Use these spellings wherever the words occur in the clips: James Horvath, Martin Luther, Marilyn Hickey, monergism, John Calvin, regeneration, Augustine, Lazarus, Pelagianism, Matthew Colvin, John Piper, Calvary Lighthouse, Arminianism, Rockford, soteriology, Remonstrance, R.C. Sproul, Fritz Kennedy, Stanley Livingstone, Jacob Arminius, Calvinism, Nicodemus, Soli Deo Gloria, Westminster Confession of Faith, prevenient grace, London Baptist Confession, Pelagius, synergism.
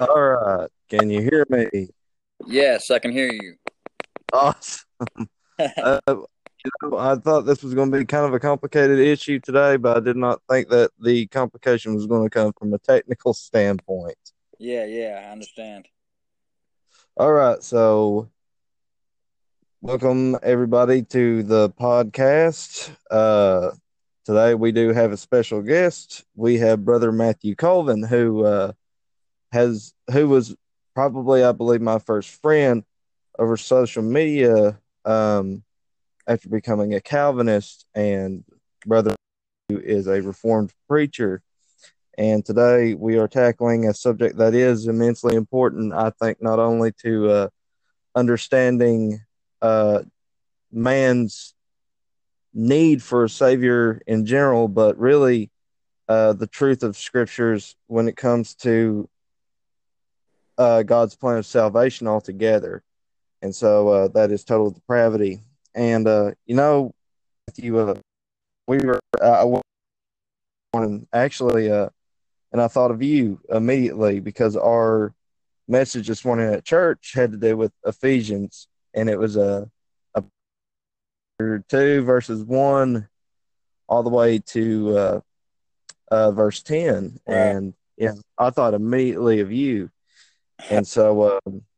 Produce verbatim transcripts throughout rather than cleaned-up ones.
All right. Can you hear me? Yes, I can hear you. Awesome. uh, you know, I thought this was going to be kind of a complicated issue today, but I did not think that the complication was going to come from a technical standpoint. Yeah, yeah, I understand. All right, so welcome everybody to the podcast. Uh, today we do have a special guest. We have Brother Matthew Colvin, who uh, has who was probably, I believe, my first friend over social media um, after becoming a Calvinist, and Brother Matthew is a Reformed preacher. And today we are tackling a subject that is immensely important, I think, not only to uh, understanding uh, man's need for a Savior in general, but really uh, the truth of Scriptures when it comes to uh, God's plan of salvation altogether. And so uh, that is total depravity. And, uh, you know, you, uh, we were uh, actually... Uh, And I thought of you immediately because our message this morning at church had to do with Ephesians, and it was a, a two verses one all the way to uh, uh, verse ten, wow. And yeah, I thought immediately of you. And so, um,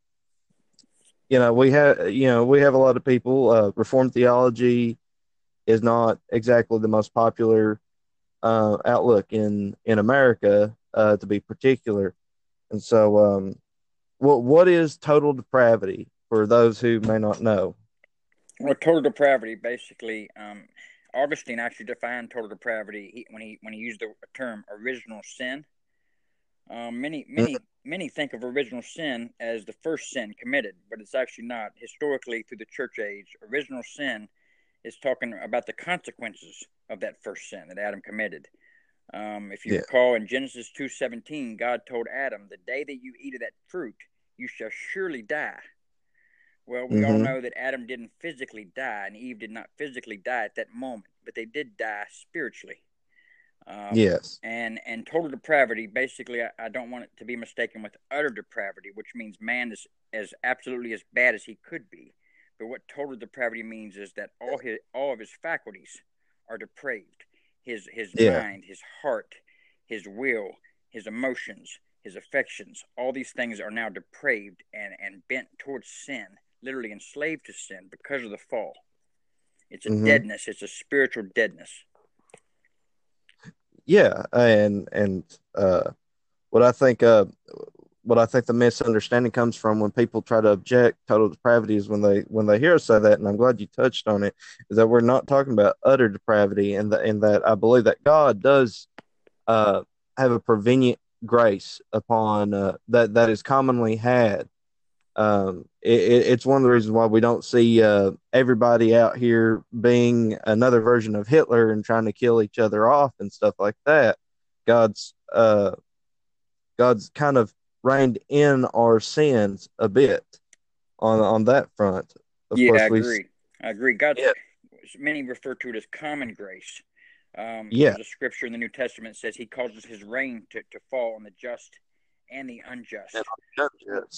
you know, we have you know we have a lot of people. Uh, Reformed theology is not exactly the most popular Uh, outlook in in America, uh, to be particular, and so um, what what is total depravity for those who may not know? Well, total depravity basically, um, Augustine actually defined total depravity he, when he when he used the term original sin. Um, many many many think of original sin as the first sin committed, but it's actually not. Historically, through the church age, original sin is talking about the consequences of that first sin that Adam committed. Um, if you yeah. recall, in Genesis two seventeen, God told Adam, "The day that you eat of that fruit, you shall surely die." Well, we mm-hmm. all know that Adam didn't physically die, and Eve did not physically die at that moment, but they did die spiritually. Um, yes. And and total depravity, basically, I, I don't want it to be mistaken with utter depravity, which means man is as absolutely as bad as he could be. But what total depravity means is that all his, all of his faculties are depraved. His his yeah. mind, his heart, his will, his emotions, his affections, all these things are now depraved and, and bent towards sin, literally enslaved to sin because of the fall. It's a mm-hmm. deadness. It's a spiritual deadness. Yeah, and and uh, what I think uh, what I think the misunderstanding comes from when people try to object total depravity is when they when they hear us say that, and I'm glad you touched on it, is that we're not talking about utter depravity, and the, and that I believe that God does uh, have a prevenient grace upon uh, that that is commonly had. Um, it, it's one of the reasons why we don't see uh, everybody out here being another version of Hitler and trying to kill each other off and stuff like that. God's uh, God's kind of reigned in our sins a bit on on that front. Of yeah, course I agree. We... I agree. God, yeah. Many refer to it as common grace. Um, yeah. The scripture in the New Testament says he causes his rain to, to fall on the just and the unjust. Yes.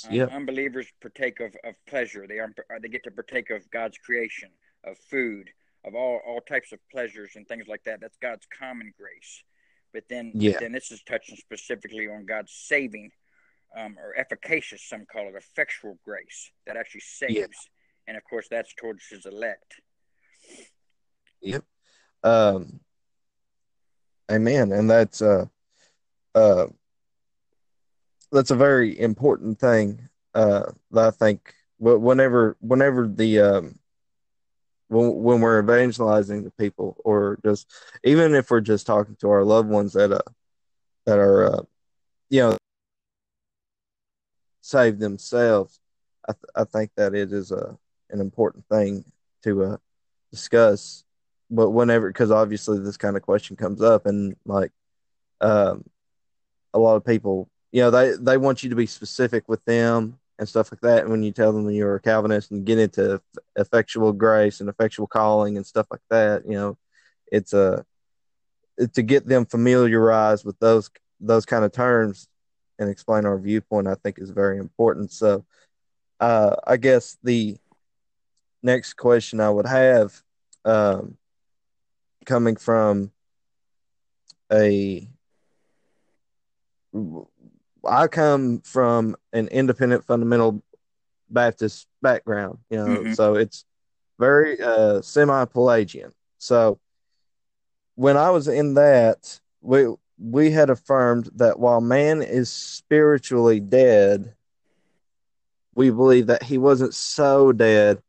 Um, yeah. Unbelievers partake of, of pleasure. They are they get to partake of God's creation, of food, of all, all types of pleasures and things like that. That's God's common grace. But then, yeah. but then this is touching specifically on God's saving Um, or efficacious, some call it effectual grace that actually saves, yeah. and of course that's towards his elect. Yep. Um, amen. And that's uh, uh, that's a very important thing uh, that I think whenever whenever the um, when, when we're evangelizing to people, or just even if we're just talking to our loved ones that uh, that are uh, you know. save themselves, I, th- I think that it is a an important thing to uh, discuss. But whenever, because obviously this kind of question comes up, and like um, a lot of people, you know, they, they want you to be specific with them and stuff like that. And when you tell them you're a Calvinist and get into effectual grace and effectual calling and stuff like that, you know, it's a uh, to get them familiarized with those those kind of terms. and explain our viewpoint, I think is very important. So uh, I guess the next question I would have, um, coming from a, I come from an independent fundamental Baptist background, you know, mm-hmm. so it's very uh, semi-Pelagian. So when I was in that, we we had affirmed that while man is spiritually dead, we believe that he wasn't so dead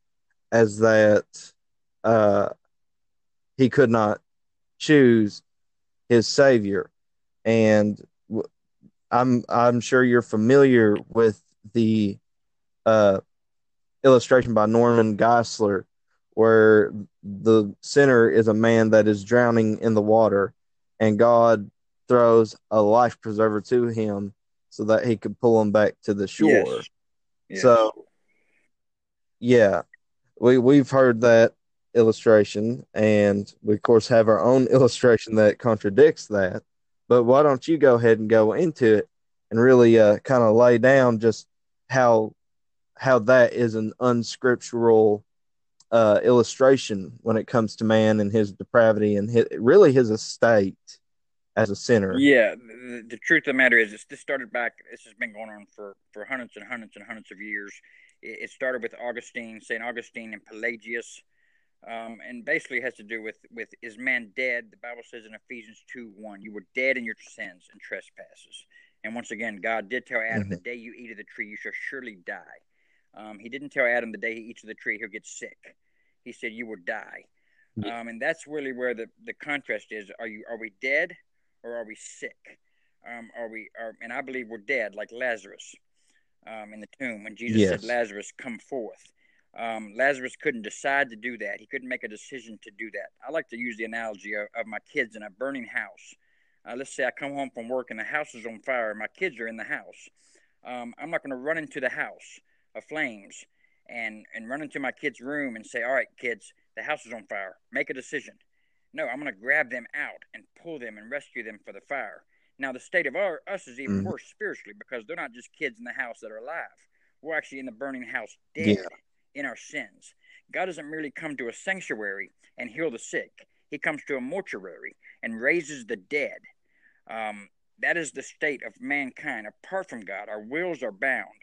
as that uh, he could not choose his Savior. And I'm I'm sure you're familiar with the uh, illustration by Norman Geisler, where the sinner is a man that is drowning in the water, and God throws a life preserver to him so that he could pull him back to the shore. Yes. Yes. So, yeah, we, we've heard that illustration, and we, of course, have our own illustration that contradicts that. But why don't you go ahead and go into it and really uh, kind of lay down just how how that is an unscriptural Uh, illustration when it comes to man and his depravity and his, really his estate as a sinner. Yeah, the, the truth of the matter is, it's, this started back, this has been going on for, for hundreds and hundreds and hundreds of years. It, it started with Augustine, Saint Augustine and Pelagius, um, and basically has to do with, with is man dead? The Bible says in Ephesians two one, you were dead in your sins and trespasses. And once again, God did tell Adam, mm-hmm. the day you eat of the tree, you shall surely die. Um, he didn't tell Adam the day he eats of the tree, he'll get sick. He said, you will die. Yeah. Um, and that's really where the, the contrast is. Are you, are we dead or are we sick? Um, are we, are, and I believe we're dead, like Lazarus um, in the tomb. When Jesus yes. said, Lazarus, come forth. Um, Lazarus couldn't decide to do that. He couldn't make a decision to do that. I like to use the analogy of, of my kids in a burning house. Uh, let's say I come home from work and the house is on fire and my kids are in the house. Um, I'm not going to run into the house of flames and and run into my kid's room and say, all right, kids, the house is on fire, make a decision. No, I'm going to grab them out and pull them and rescue them for the fire. Now, the state of our, us is even mm-hmm. worse spiritually, because they're not just kids in the house that are alive. We're actually in the burning house, dead yeah. in our sins. God doesn't merely come to a sanctuary and heal the sick. He comes to a mortuary and raises the dead. Um, that is the state of mankind. Apart from God, our wills are bound.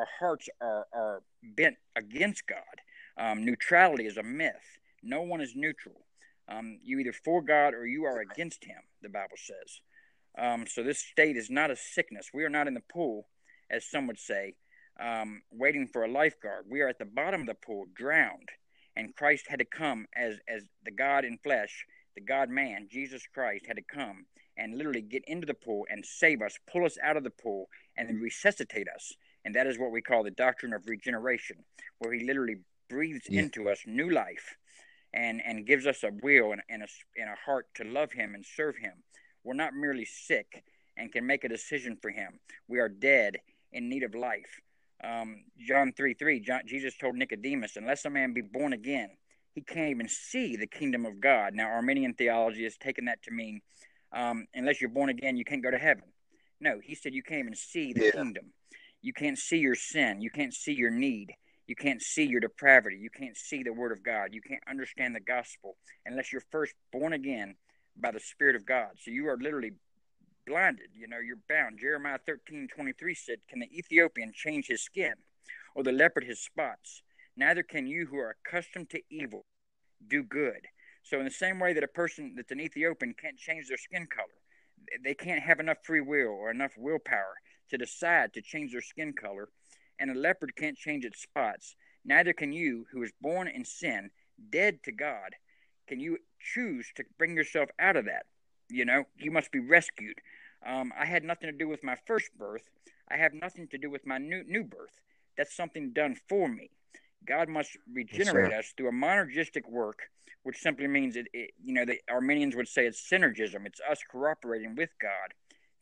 Our hearts are, are bent against God. Um, neutrality is a myth. No one is neutral. Um, you either for God or you are against him, the Bible says. Um, so this state is not a sickness. We are not in the pool, as some would say, um, waiting for a lifeguard. We are at the bottom of the pool, drowned. And Christ had to come as, as the God in flesh, the God-man, Jesus Christ, had to come and literally get into the pool and save us, pull us out of the pool, and then resuscitate us. And that is what we call the doctrine of regeneration, where he literally breathes yeah. into us new life and, and gives us a will and, and, a, and a heart to love him and serve him. We're not merely sick and can make a decision for him. We are dead in need of life. Um, John three three, John, Jesus told Nicodemus, unless a man be born again, he can't even see the kingdom of God. Now, Arminian theology has taken that to mean um, unless you're born again, you can't go to heaven. No, he said you can't even see the yeah. kingdom. You can't see your sin. You can't see your need. You can't see your depravity. You can't see the word of God. You can't understand the gospel unless you're first born again by the Spirit of God. So you are literally blinded. You know, you're bound. Jeremiah thirteen twenty-three said, can the Ethiopian change his skin or the leopard his spots? Neither can you who are accustomed to evil do good. So in the same way that a person that's an Ethiopian can't change their skin color, they can't have enough free will or enough willpower to decide to change their skin color, and a leopard can't change its spots. Neither can you, who is born in sin, dead to God, can you choose to bring yourself out of that. You know, you must be rescued. Um, I had nothing to do with my first birth. I have nothing to do with my new new birth. That's something done for me. God must regenerate yes, us through a monergistic work, which simply means it, it. You know, the Arminians would say it's synergism. It's us cooperating with God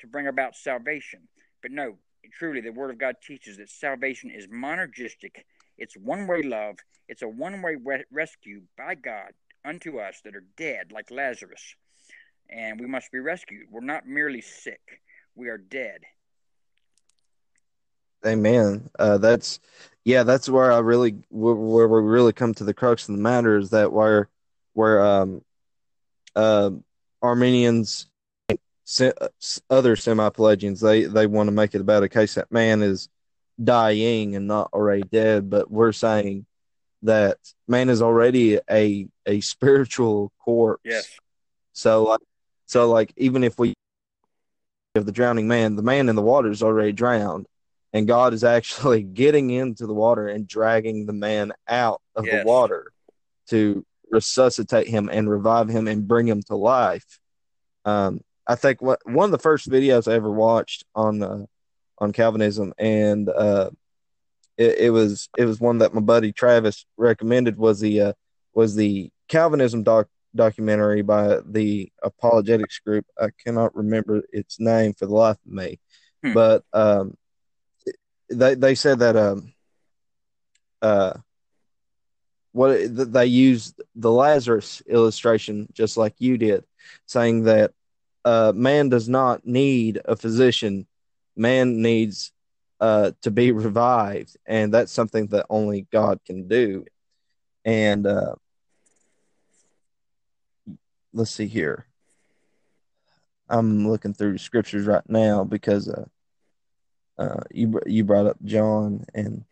to bring about salvation. But no, truly, the Word of God teaches that salvation is monergistic. It's one-way love. It's a one-way re- rescue by God unto us that are dead, like Lazarus. And we must be rescued. We're not merely sick. We are dead. Amen. Uh, that's yeah. That's where I really where, where we really come to the crux of the matter is that where where um, uh, Arminians, se- other semi-Pelagians, they they want to make it about a case that man is dying and not already dead, but we're saying that man is already a a spiritual corpse. Yes. So like so like even if we of the drowning man, the man in the water is already drowned. And God is actually getting into the water and dragging the man out of yes. the water to resuscitate him and revive him and bring him to life. Um, I think what, one of the first videos I ever watched on uh, on Calvinism, and uh, it, it was it was one that my buddy Travis recommended, was the uh, was the Calvinism doc, documentary by the apologetics group. I cannot remember its name for the life of me, hmm. but. Um, They they said that um uh what they used the Lazarus illustration just like you did, saying that uh man does not need a physician, man needs uh to be revived, and that's something that only God can do. And uh, let's see here, I'm looking through scriptures right now because uh. Uh, you you brought up John and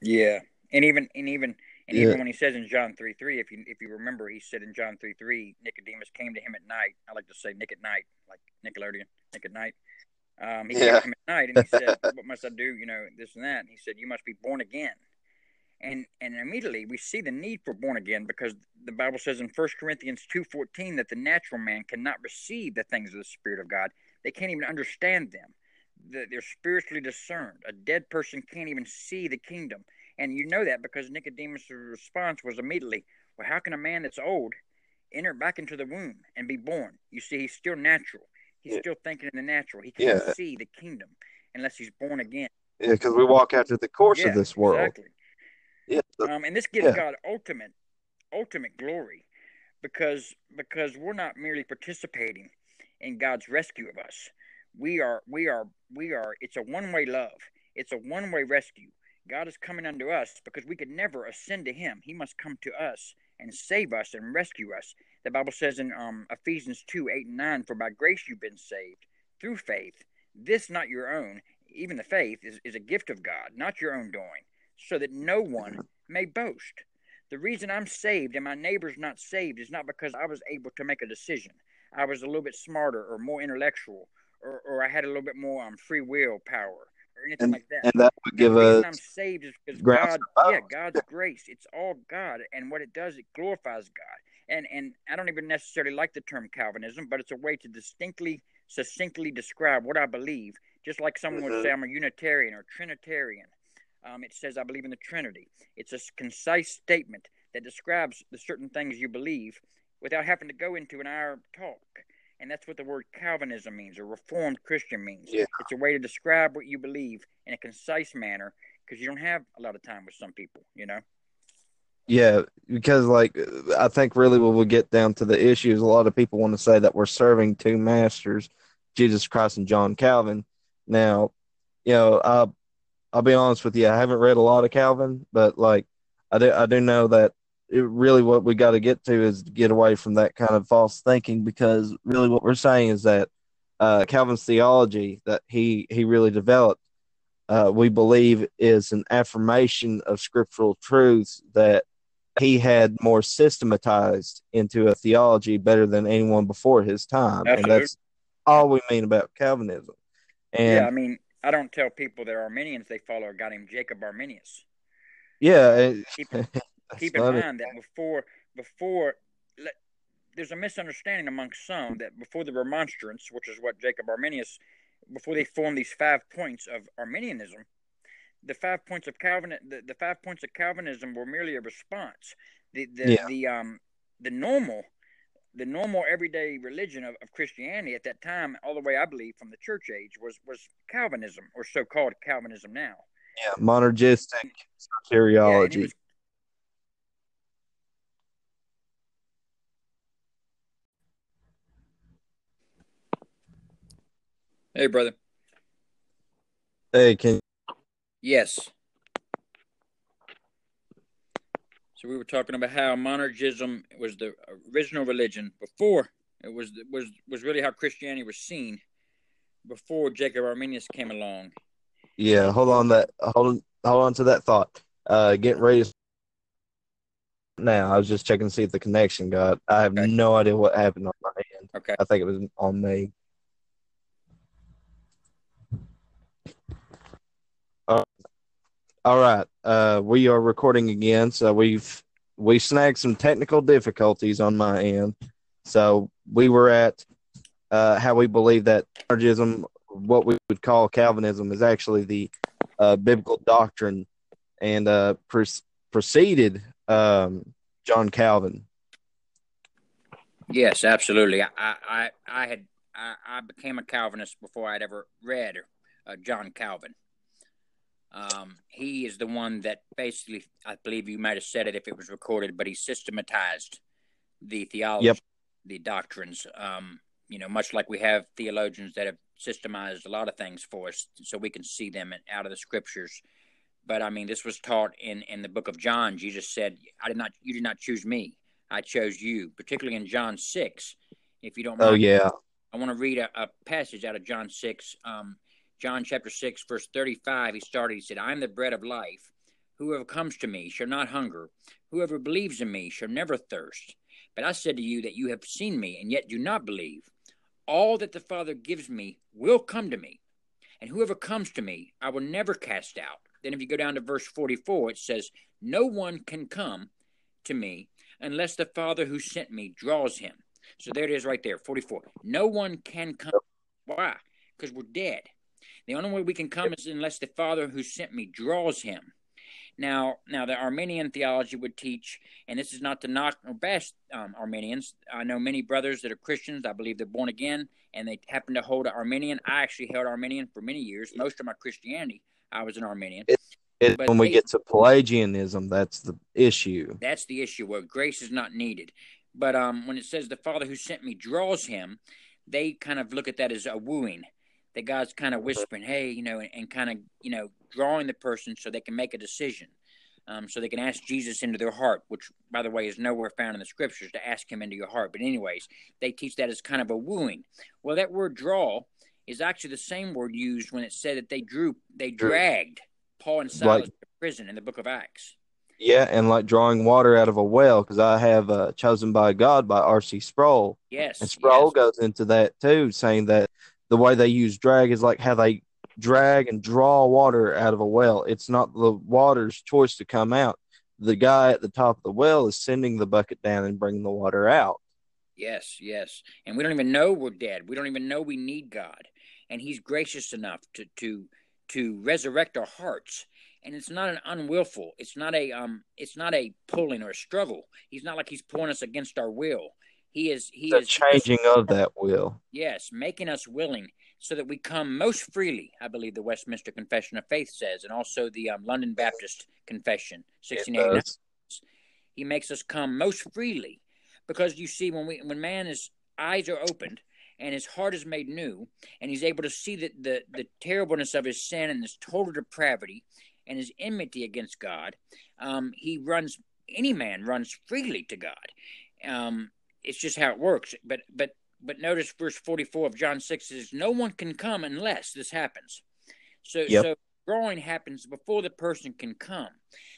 yeah, and even and even and yeah. even when he says in John three three, if you if you remember, he said in John three three, Nicodemus came to him at night. I like to say Nick at night, like Nickelodeon, Nick at night. Um, he yeah. came to him at night, and he said, "What must I do? You know, this and that." And he said, "You must be born again." And and immediately we see the need for born again, because the Bible says in First Corinthians two fourteen that the natural man cannot receive the things of the Spirit of God; they can't even understand them. They're spiritually discerned. A dead person can't even see the kingdom. And you know that because Nicodemus' response was immediately, well, how can a man that's old enter back into the womb and be born? You see, he's still natural. He's yeah. still thinking in the natural. He can't yeah. see the kingdom unless he's born again. Yeah, because we walk after the course yeah, of this world. Exactly. Yeah. Um, and this gives yeah. God ultimate, ultimate glory because because we're not merely participating in God's rescue of us. We are, we are, we are, it's a one-way love. It's a one-way rescue. God is coming unto us because we could never ascend to him. He must come to us and save us and rescue us. The Bible says in um, Ephesians two, eight and nine, for by grace you've been saved through faith. This not your own, even the faith is, is a gift of God, not your own doing, so that no one may boast. The reason I'm saved and my neighbor's not saved is not because I was able to make a decision. I was a little bit smarter or more intellectual, Or, or I had a little bit more um, free will power, or anything and, like that. And that would give us. I'm saved is because God, yeah, God's grace. It's all God, and what it does, it glorifies God. And and I don't even necessarily like the term Calvinism, but it's a way to distinctly, succinctly describe what I believe. Just like someone mm-hmm. would say, I'm a Unitarian or Trinitarian. Um, it says I believe in the Trinity. It's a concise statement that describes the certain things you believe, without having to go into an hour talk. And that's what the word Calvinism means, or Reformed Christian means. Yeah. It's a way to describe what you believe in a concise manner, because you don't have a lot of time with some people, you know? Yeah, because, like, I think really when we get down to the issue is a lot of people want to say that we're serving two masters, Jesus Christ and John Calvin. Now, you know, I, I'll be honest with you, I haven't read a lot of Calvin, but, like, I do, I do know that it really what we got to get to is to get away from that kind of false thinking, because really what we're saying is that uh, Calvin's theology that he, he really developed, uh, we believe is an affirmation of scriptural truths that he had more systematized into a theology better than anyone before his time. Absolutely. And that's all we mean about Calvinism. And yeah, I mean, I don't tell people that Arminians, they follow a guy named Jacob Arminius. Yeah. It, Keep in mind that before, before let, there's a misunderstanding amongst some that before the Remonstrance, which is what Jacob Arminius, before they formed these five points of Arminianism, the five points of Calvin, the, the five points of Calvinism were merely a response. The the yeah. the um the normal, the normal everyday religion of, of Christianity at that time, all the way I believe from the church age, was was Calvinism, or so-called Calvinism now. Yeah, monergistic soteriology. Yeah, Hey, brother. Hey, can Yes. So we were talking about how monergism was the original religion before it was was was really how Christianity was seen before Jacob Arminius came along. Yeah, hold on that hold on, hold on to that thought. Uh, getting ready to... now. I was just checking to see if the connection got. I have okay. no idea what happened on my end. Okay, I think it was on me. All right, uh, we are recording again, so we've we snagged some technical difficulties on my end. So we were at uh, how we believe that monergism, what we would call Calvinism, is actually the uh, biblical doctrine, and uh, pre- preceded um, John Calvin. Yes, absolutely. I I, I had I, I became a Calvinist before I'd ever read uh, John Calvin. Um, he is the one that basically, I believe you might have said it if it was recorded, but he systematized the theology, yep. the doctrines, um, you know, much like we have theologians that have systemized a lot of things for us so we can see them out of the scriptures. But I mean, this was taught in, in the book of John. Jesus said, I did not, you did not choose me. I chose you, particularly in John six. If you don't mind, oh, yeah. I want to read a, a passage out of John six, um, John chapter six, verse thirty-five, he started, he said, I am the bread of life. Whoever comes to me shall not hunger. Whoever believes in me shall never thirst. But I said to you that you have seen me and yet do not believe. All that the Father gives me will come to me. And whoever comes to me, I will never cast out. Then if you go down to verse forty-four, it says, no one can come to me unless the Father who sent me draws him. So there it is right there, forty-four. No one can come. Why? Because we're dead. The only way we can come is unless the Father who sent me draws him. Now, now the Arminian theology would teach, and this is not to knock or bash um, Arminians. I know many brothers that are Christians. I believe they're born again, and they happen to hold an Arminian. I actually held Arminian for many years. Most of my Christianity, I was an Arminian. It, it, when we they, get to Pelagianism, that's the issue. That's the issue, where grace is not needed. But um, when it says the Father who sent me draws him, they kind of look at that as a wooing. That God's kind of whispering, hey, you know, and, and kind of, you know, drawing the person so they can make a decision, um, so they can ask Jesus into their heart, which, by the way, is nowhere found in the scriptures to ask him into your heart. But anyways, they teach that as kind of a wooing. Well, that word draw is actually the same word used when it said that they drew, they dragged Paul and Silas like, to prison in the book of Acts. Yeah, and like drawing water out of a well, because I have uh, Chosen by God by R C Sproul. Yes. And Sproul yes. goes into that too, saying that the way they use drag is like how they drag and draw water out of a well. It's not the water's choice to come out. The guy at the top of the well is sending the bucket down and bringing the water out. Yes, yes. And we don't even know we're dead. We don't even know we need God. And he's gracious enough to to to resurrect our hearts. And it's not an unwillful. It's not a um. It's not a pulling or a struggle. He's not like he's pulling us against our will. He is he the is changing of that will. Yes, making us willing so that we come most freely, I believe the Westminster Confession of Faith says, and also the um, London Baptist Confession, sixteen eighty-nine. He makes us come most freely because, you see, when we when man's eyes are opened and his heart is made new and he's able to see the, the, the terribleness of his sin and his total depravity and his enmity against God, um, he runs – any man runs freely to God. Um It's just how it works. But but but notice verse forty-four of John six says, no one can come unless this happens. So, yep. so drawing happens before the person can come.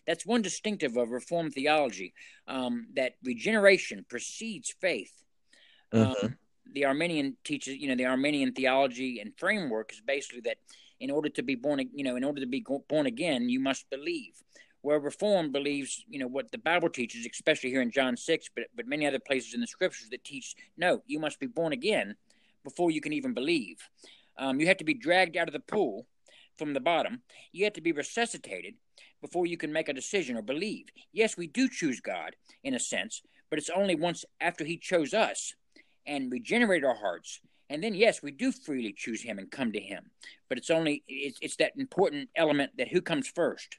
That's one distinctive of Reformed theology, um, that regeneration precedes faith. Mm-hmm. Um, the Arminian teaches, you know, the Arminian theology and framework is basically that in order to be born, you know, in order to be born again, you must believe. Where Reform believes, you know, what the Bible teaches, especially here in John six, but but many other places in the scriptures that teach, no, you must be born again before you can even believe. Um, you have to be dragged out of the pool from the bottom. You have to be resuscitated before you can make a decision or believe. Yes, we do choose God in a sense, but it's only once after he chose us and regenerated our hearts. And then, yes, we do freely choose him and come to him. But it's only it's, it's that important element that who comes first.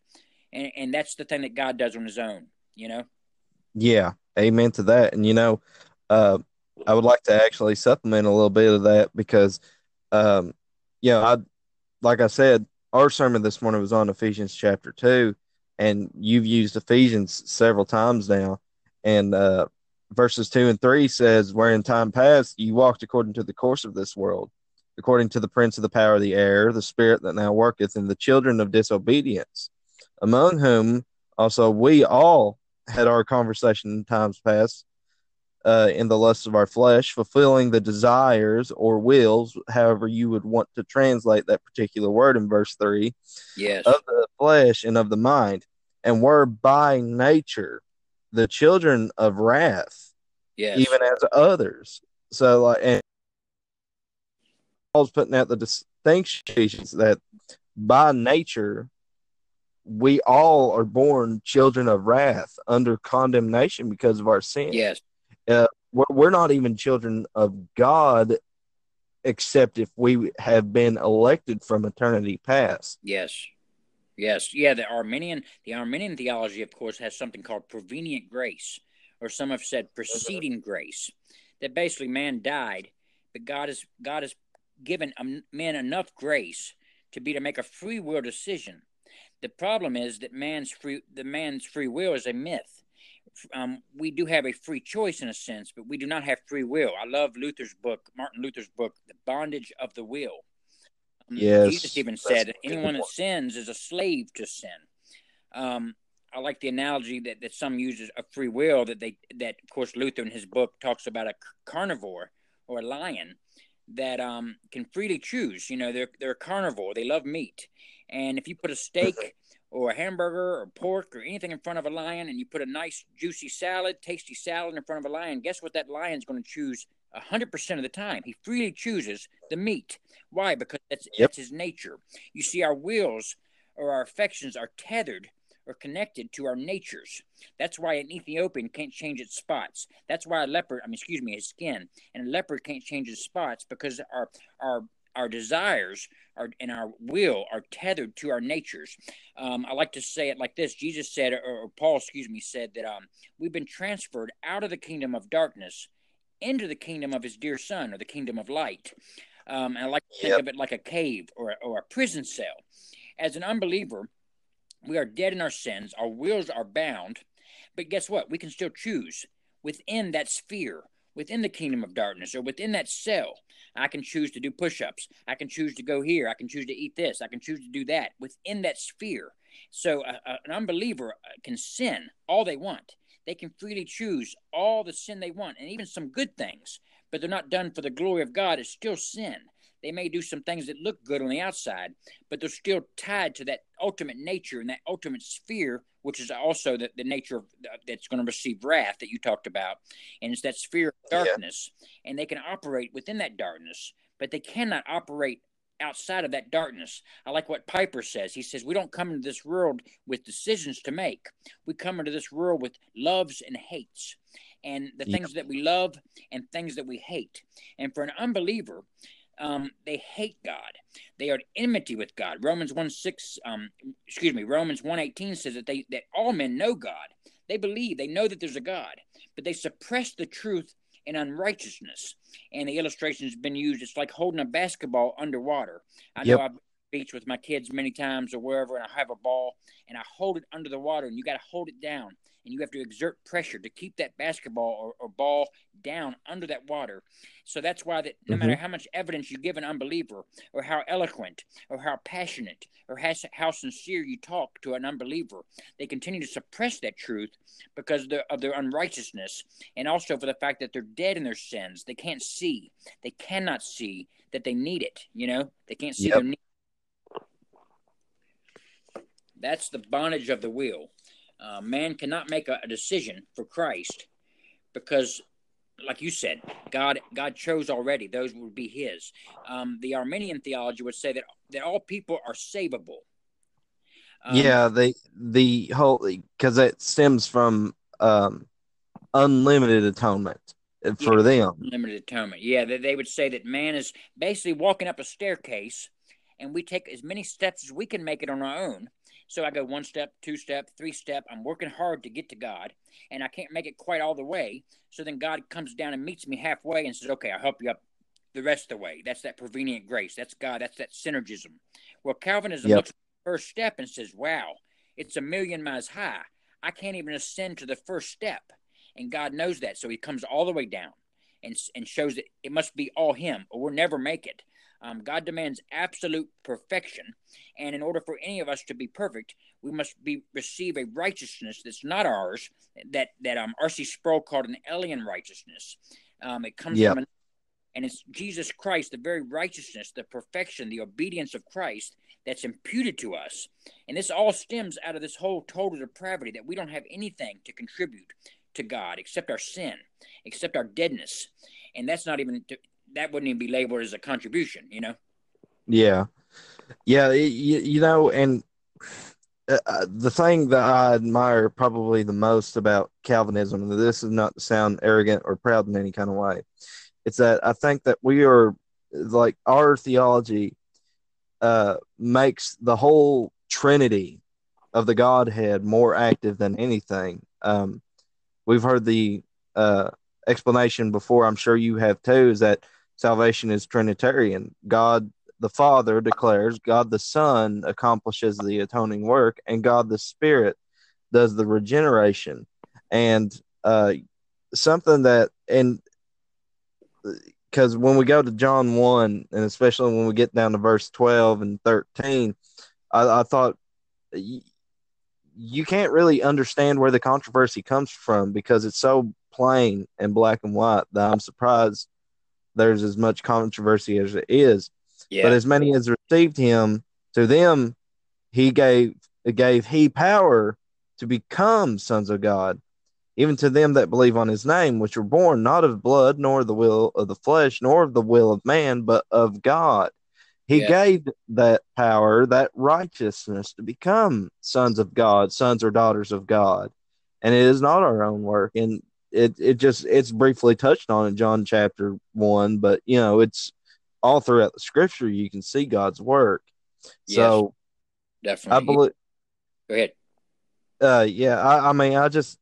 And, and that's the thing that God does on his own, you know? Yeah, amen to that. And, you know, uh, I would like to actually supplement a little bit of that because, um, you know, I, like I said, our sermon this morning was on Ephesians chapter two, and you've used Ephesians several times now. And uh, verses two and three says, where in time past you walked according to the course of this world, according to the prince of the power of the air, the spirit that now worketh in the children of disobedience, among whom also we all had our conversation in times past, uh, in the lusts of our flesh, fulfilling the desires or wills, however you would want to translate that particular word in verse three, yes, of the flesh and of the mind, and were by nature the children of wrath, yes, even as others. So, like, and Paul's putting out the distinctions that by nature we all are born children of wrath under condemnation because of our sin. Yes, uh, we're, we're not even children of God, except if we have been elected from eternity past. Yes. Yes, yeah, the Arminian the Arminian theology, of course, has something called prevenient grace, or some have said preceding mm-hmm. grace, that basically man died, but God has, God has given man enough grace to be to make a free will decision. The problem is that man's free, the man's free will is a myth. Um, we do have a free choice in a sense, but we do not have free will. I love Luther's book, Martin Luther's book, The Bondage of the Will. Yes, Jesus even said anyone that sins is a slave to sin. Um, I like the analogy that, that some uses of free will that they that of course Luther in his book talks about a carnivore or a lion that um, can freely choose. You know, they're they're a carnivore; they love meat. And if you put a steak or a hamburger or pork or anything in front of a lion, and you put a nice juicy salad, tasty salad in front of a lion, guess what that lion's going to choose? one hundred percent of the time, he freely chooses the meat. Why? Because that's, yep. that's his nature. You see, our wills or our affections are tethered or connected to our natures. That's why an Ethiopian can't change its spots. That's why a leopard, I mean, excuse me, his skin, and a leopard can't change his spots because our our our desires are, and our will are tethered to our natures. Um, I like to say it like this. Jesus said, or, or Paul, excuse me, said that um, we've been transferred out of the kingdom of darkness into the kingdom of his dear son, or the kingdom of light. Um, and I like to think yep. of it like a cave or a, or a prison cell. As an unbeliever, we are dead in our sins. Our wills are bound. But guess what? We can still choose within that sphere, within the kingdom of darkness, or within that cell. I can choose to do push-ups. I can choose to go here. I can choose to eat this. I can choose to do that within that sphere. So a, a, an unbeliever can sin all they want. They can freely choose all the sin they want, and even some good things, but they're not done for the glory of God. It's still sin. They may do some things that look good on the outside, but they're still tied to that ultimate nature and that ultimate sphere, which is also the, the nature of, uh, that's going to receive wrath that you talked about, and it's that sphere of darkness, yeah. and they can operate within that darkness, but they cannot operate outside of that darkness. I like what Piper says. He says, we don't come into this world with decisions to make. We come into this world with loves and hates, and the yeah. things that we love and things that we hate. And for an unbeliever, um, they hate God. They are at enmity with God. Romans one six, um, excuse me, Romans one eighteen says that they that all men know God. They believe, they know that there's a God, but they suppress the truth and unrighteousness. And the illustration has been used. It's like holding a basketball underwater. I yep. know I've been to the beach with my kids many times or wherever, and I have a ball, and I hold it under the water, and you got to hold it down, and you have to exert pressure to keep that basketball or, or ball down under that water. So that's why that no mm-hmm. matter how much evidence you give an unbeliever, or how eloquent, or how passionate, or how, how sincere you talk to an unbeliever, they continue to suppress that truth because of their, of their unrighteousness, and also for the fact that they're dead in their sins. They can't see. They cannot see that they need it, you know? They can't see yep. their need. That's the bondage of the will. Uh, man cannot make a, a decision for Christ because, like you said, God God chose already. Those would be his. Um, the Arminian theology would say that, that all people are savable. Um, yeah, they, the whole because it stems from um, unlimited atonement for yeah, them. Unlimited atonement. Yeah, they, they would say that man is basically walking up a staircase, and we take as many steps as we can make it on our own. So I go one step, two step, three step. I'm working hard to get to God, and I can't make it quite all the way. So then God comes down and meets me halfway and says, okay, I'll help you up the rest of the way. That's that prevenient grace. That's God. That's that synergism Well, Calvinism yep. looks at the first step and says, wow, it's a million miles high. I can't even ascend to the first step. And God knows that. So he comes all the way down and and shows that it must be all him or we'll never make it. Um, God demands absolute perfection. And in order for any of us to be perfect, we must be receive a righteousness that's not ours, that, that um, R C Sproul called an alien righteousness. Um, it comes yep. from an, and it's Jesus Christ, the very righteousness, the perfection, the obedience of Christ that's imputed to us. And this all stems out of this whole total depravity that we don't have anything to contribute to God except our sin, except our deadness. And that's not even, to, that wouldn't even be labeled as a contribution, you know? Yeah. Yeah. You, you know, and uh, the thing that I admire probably the most about Calvinism, and this is not to sound arrogant or proud in any kind of way, it's that I think that we are, like, our theology uh, makes the whole Trinity of the Godhead more active than anything. Um, we've heard the uh, explanation before, I'm sure you have too, is that salvation is Trinitarian. God the Father declares, God the Son accomplishes the atoning work, and God the Spirit does the regeneration. And uh, something that... and. Because when we go to John one, and especially when we get down to verse twelve and thirteen, I, I thought y- you can't really understand where the controversy comes from because it's so plain and black and white that I'm surprised there's as much controversy as it is. Yeah. But as many as received him, to them he gave gave he power to become sons of God, even to them that believe on his name, which were born not of blood, nor the will of the flesh, nor of the will of man, but of God. He yeah. gave that power, that righteousness, to become sons of God, sons or daughters of God. And it is not our own work. And it, it just, it's briefly touched on in John chapter one, but, you know, it's all throughout the scripture. You can see God's work. Yes, so definitely. I believe. Go ahead. Uh, yeah. I, I mean, I just,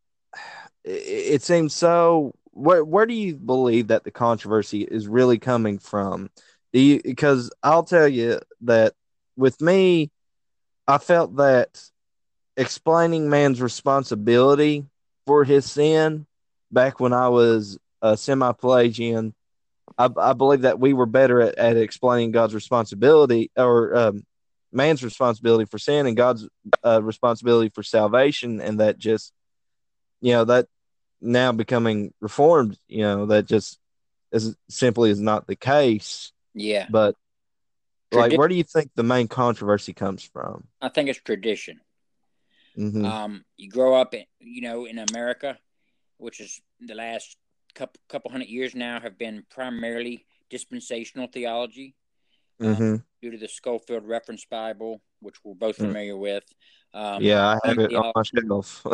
It seems so. Where where do you believe that the controversy is really coming from? Do you, because I'll tell you that with me, I felt that explaining man's responsibility for his sin back when I was a semi-Pelagian, I, I believe that we were better at, at explaining God's responsibility or um, man's responsibility for sin and God's uh, responsibility for salvation, and that just. You know, that now becoming reformed, you know, that just is simply is not the case. Yeah. But like, Tradi- where do you think the main controversy comes from? I think it's tradition. Mm-hmm. Um, you grow up, in, you know, in America, which is the last couple, couple hundred years now have been primarily dispensational theology um, mm-hmm. due to the Scofield Reference Bible, which we're both familiar mm-hmm. with. Um, yeah, I have it on my shelf.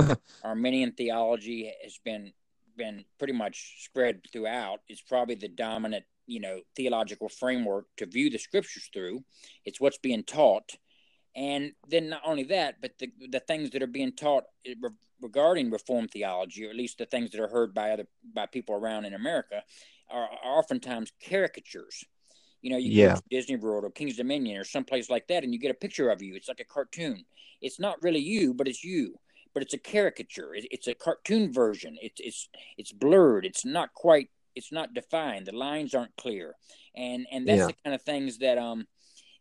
Arminian theology has been been pretty much spread throughout. It's probably the dominant, you know, theological framework to view the scriptures through. It's what's being taught, and then not only that, but the the things that are being taught re- regarding Reformed theology, or at least the things that are heard by other by people around in America, are, are oftentimes caricatures. You know, you yeah. go to Disney World or King's Dominion or someplace like that, and you get a picture of you. It's like a cartoon. It's not really you, but it's you. But it's a caricature. It's a cartoon version. It's it's it's blurred. It's not quite. It's not defined. The lines aren't clear. And and that's yeah. the kind of things that um,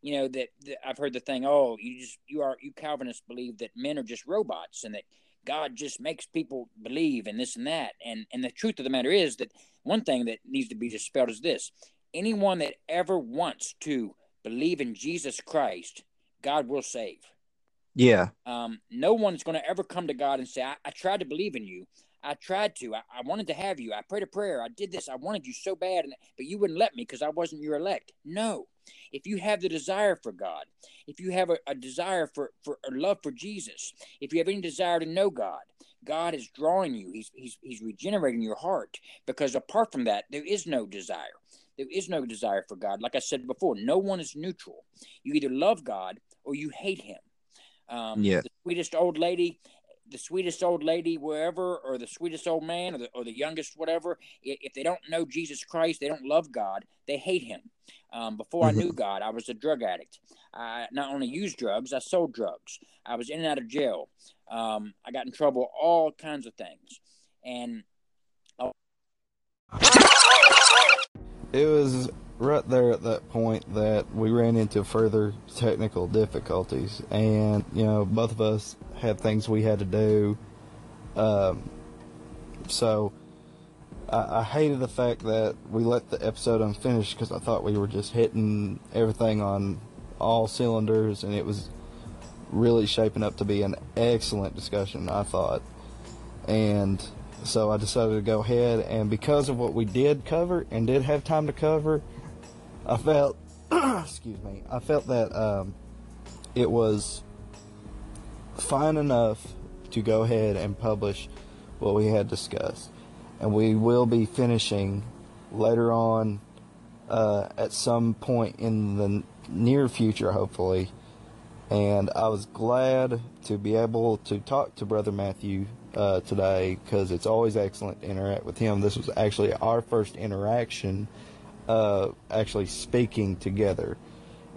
you know, that, that I've heard the thing. Oh, you just you are you Calvinists believe that men are just robots and that God just makes people believe and this and that. And and the truth of the matter is that one thing that needs to be dispelled is this. Anyone that ever wants to believe in Jesus Christ, God will save. Yeah. Um, no one's going to ever come to God and say, I, I tried to believe in you. I tried to. I, I wanted to have you. I prayed a prayer. I did this. I wanted you so bad, and, but you wouldn't let me because I wasn't your elect. No. If you have the desire for God, if you have a, a desire for, for a love for Jesus, if you have any desire to know God, God is drawing you. He's, he's, he's regenerating your heart, because apart from that, there is no desire. There is no desire for God. Like I said before, no one is neutral. You either love God or you hate him. Um, yeah. The sweetest old lady the sweetest old lady wherever, or the sweetest old man, or the, or the youngest whatever, if they don't know Jesus Christ, they don't love God, they hate him. Um, before mm-hmm. I knew God, I was a drug addict. I not only used drugs, I sold drugs. I was in and out of jail. Um, I got in trouble, all kinds of things. And I- it was right there at that point that we ran into further technical difficulties. And, you know, both of us had things we had to do. Um, so I, I hated the fact that we left the episode unfinished because I thought we were just hitting everything on all cylinders, and it was really shaping up to be an excellent discussion, I thought. And so I decided to go ahead, and because of what we did cover and did have time to cover, I felt, excuse me, I felt that um, it was fine enough to go ahead and publish what we had discussed. And we will be finishing later on uh, at some point in the near future, hopefully. And I was glad to be able to talk to Brother Matthew uh, today, because it's always excellent to interact with him. This was actually our first interaction, uh, actually speaking together,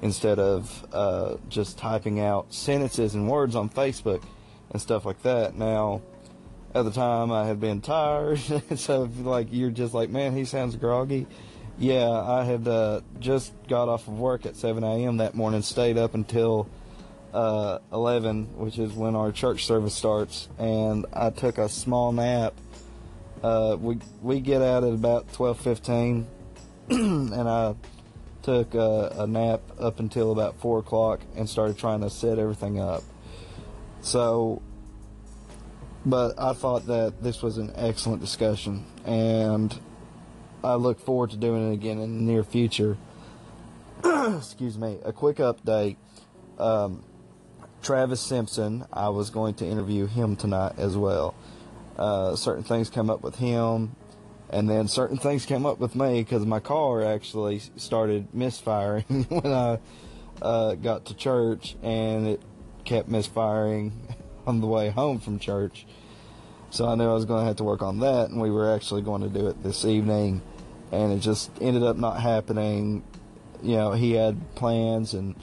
instead of uh, just typing out sentences and words on Facebook and stuff like that. Now, at the time, I had been tired, so if, like you're just like, man, he sounds groggy. Yeah, I had uh, just got off of work at seven a.m. that morning, stayed up until Uh, eleven, which is when our church service starts, and I took a small nap. Uh, we we get out at about twelve fifteen, and I took a, a nap up until about four o'clock and started trying to set everything up. So, but I thought that this was an excellent discussion, and I look forward to doing it again in the near future. Excuse me. A quick update. Um, Travis Simpson, I was going to interview him tonight as well. Uh, certain things come up with him, and then certain things came up with me because my car actually started misfiring when I uh, got to church, and it kept misfiring on the way home from church. So I knew I was going to have to work on that, and we were actually going to do it this evening, and it just ended up not happening. You know, he had plans, and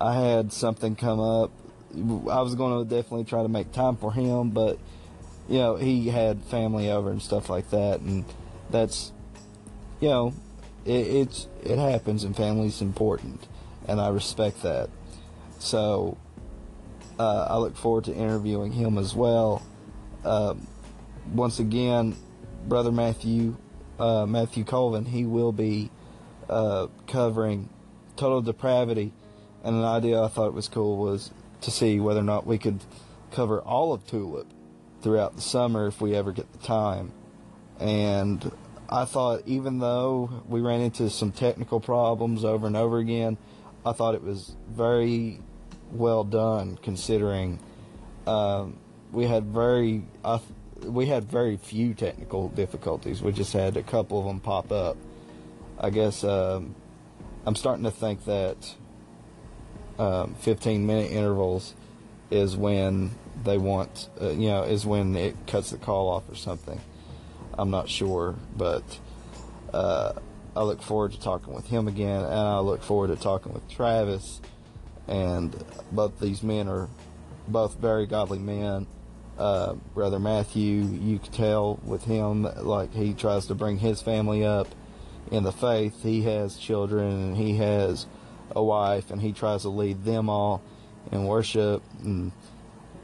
I had something come up. I was going to definitely try to make time for him, but, you know, he had family over and stuff like that, and that's, you know, it, it's, it happens, and family's important, and I respect that. So, uh, I look forward to interviewing him as well. Um, once again, Brother Matthew, uh, Matthew Colvin, he will be uh, covering Total Depravity. And an idea I thought was cool was to see whether or not we could cover all of Tulip throughout the summer if we ever get the time. And I thought, even though we ran into some technical problems over and over again, I thought it was very well done, considering um, we had very uh, we had very few technical difficulties. We just had a couple of them pop up. I guess um, I'm starting to think that Um, fifteen minute intervals is when they want, uh, you know, is when it cuts the call off or something. I'm not sure, but uh, I look forward to talking with him again, and I look forward to talking with Travis. And both these men are both very godly men. Uh, Brother Matthew, you can tell with him, like, he tries to bring his family up in the faith. He has children, and he has a wife, and he tries to lead them all in worship, and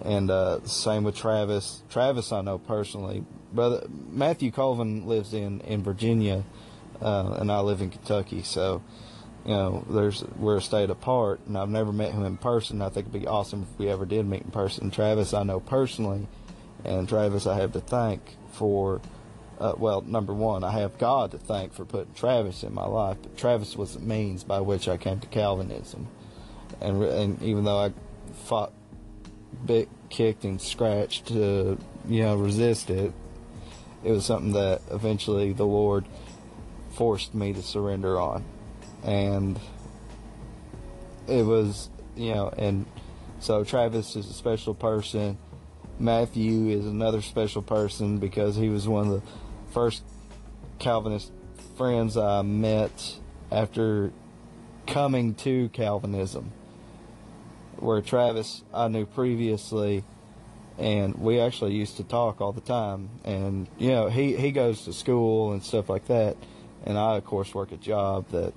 and uh, same with Travis. Travis, I know personally. Brother Matthew Colvin lives in in Virginia, uh, and I live in Kentucky. So, you know, there's we're a state apart, and I've never met him in person. I think it'd be awesome if we ever did meet in person. Travis, I know personally, and Travis, I have to thank for. Uh, well, number one, I have God to thank for putting Travis in my life, but Travis was the means by which I came to Calvinism. And, and even though I fought, bit, kicked, and scratched to, you know, resist it, it was something that eventually the Lord forced me to surrender on. And it was, you know, and so Travis is a special person. Matthew is another special person because he was one of the first Calvinist friends I met after coming to Calvinism, where Travis I knew previously, and we actually used to talk all the time. And, you know, he, he goes to school and stuff like that, and I, of course, work a job that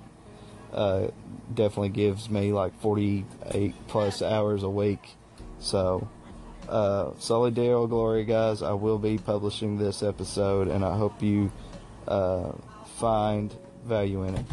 uh, definitely gives me like forty-eight plus hours a week. So, uh, Soli Deo Gloria, guys. I will be publishing this episode, and I hope you uh, find value in it.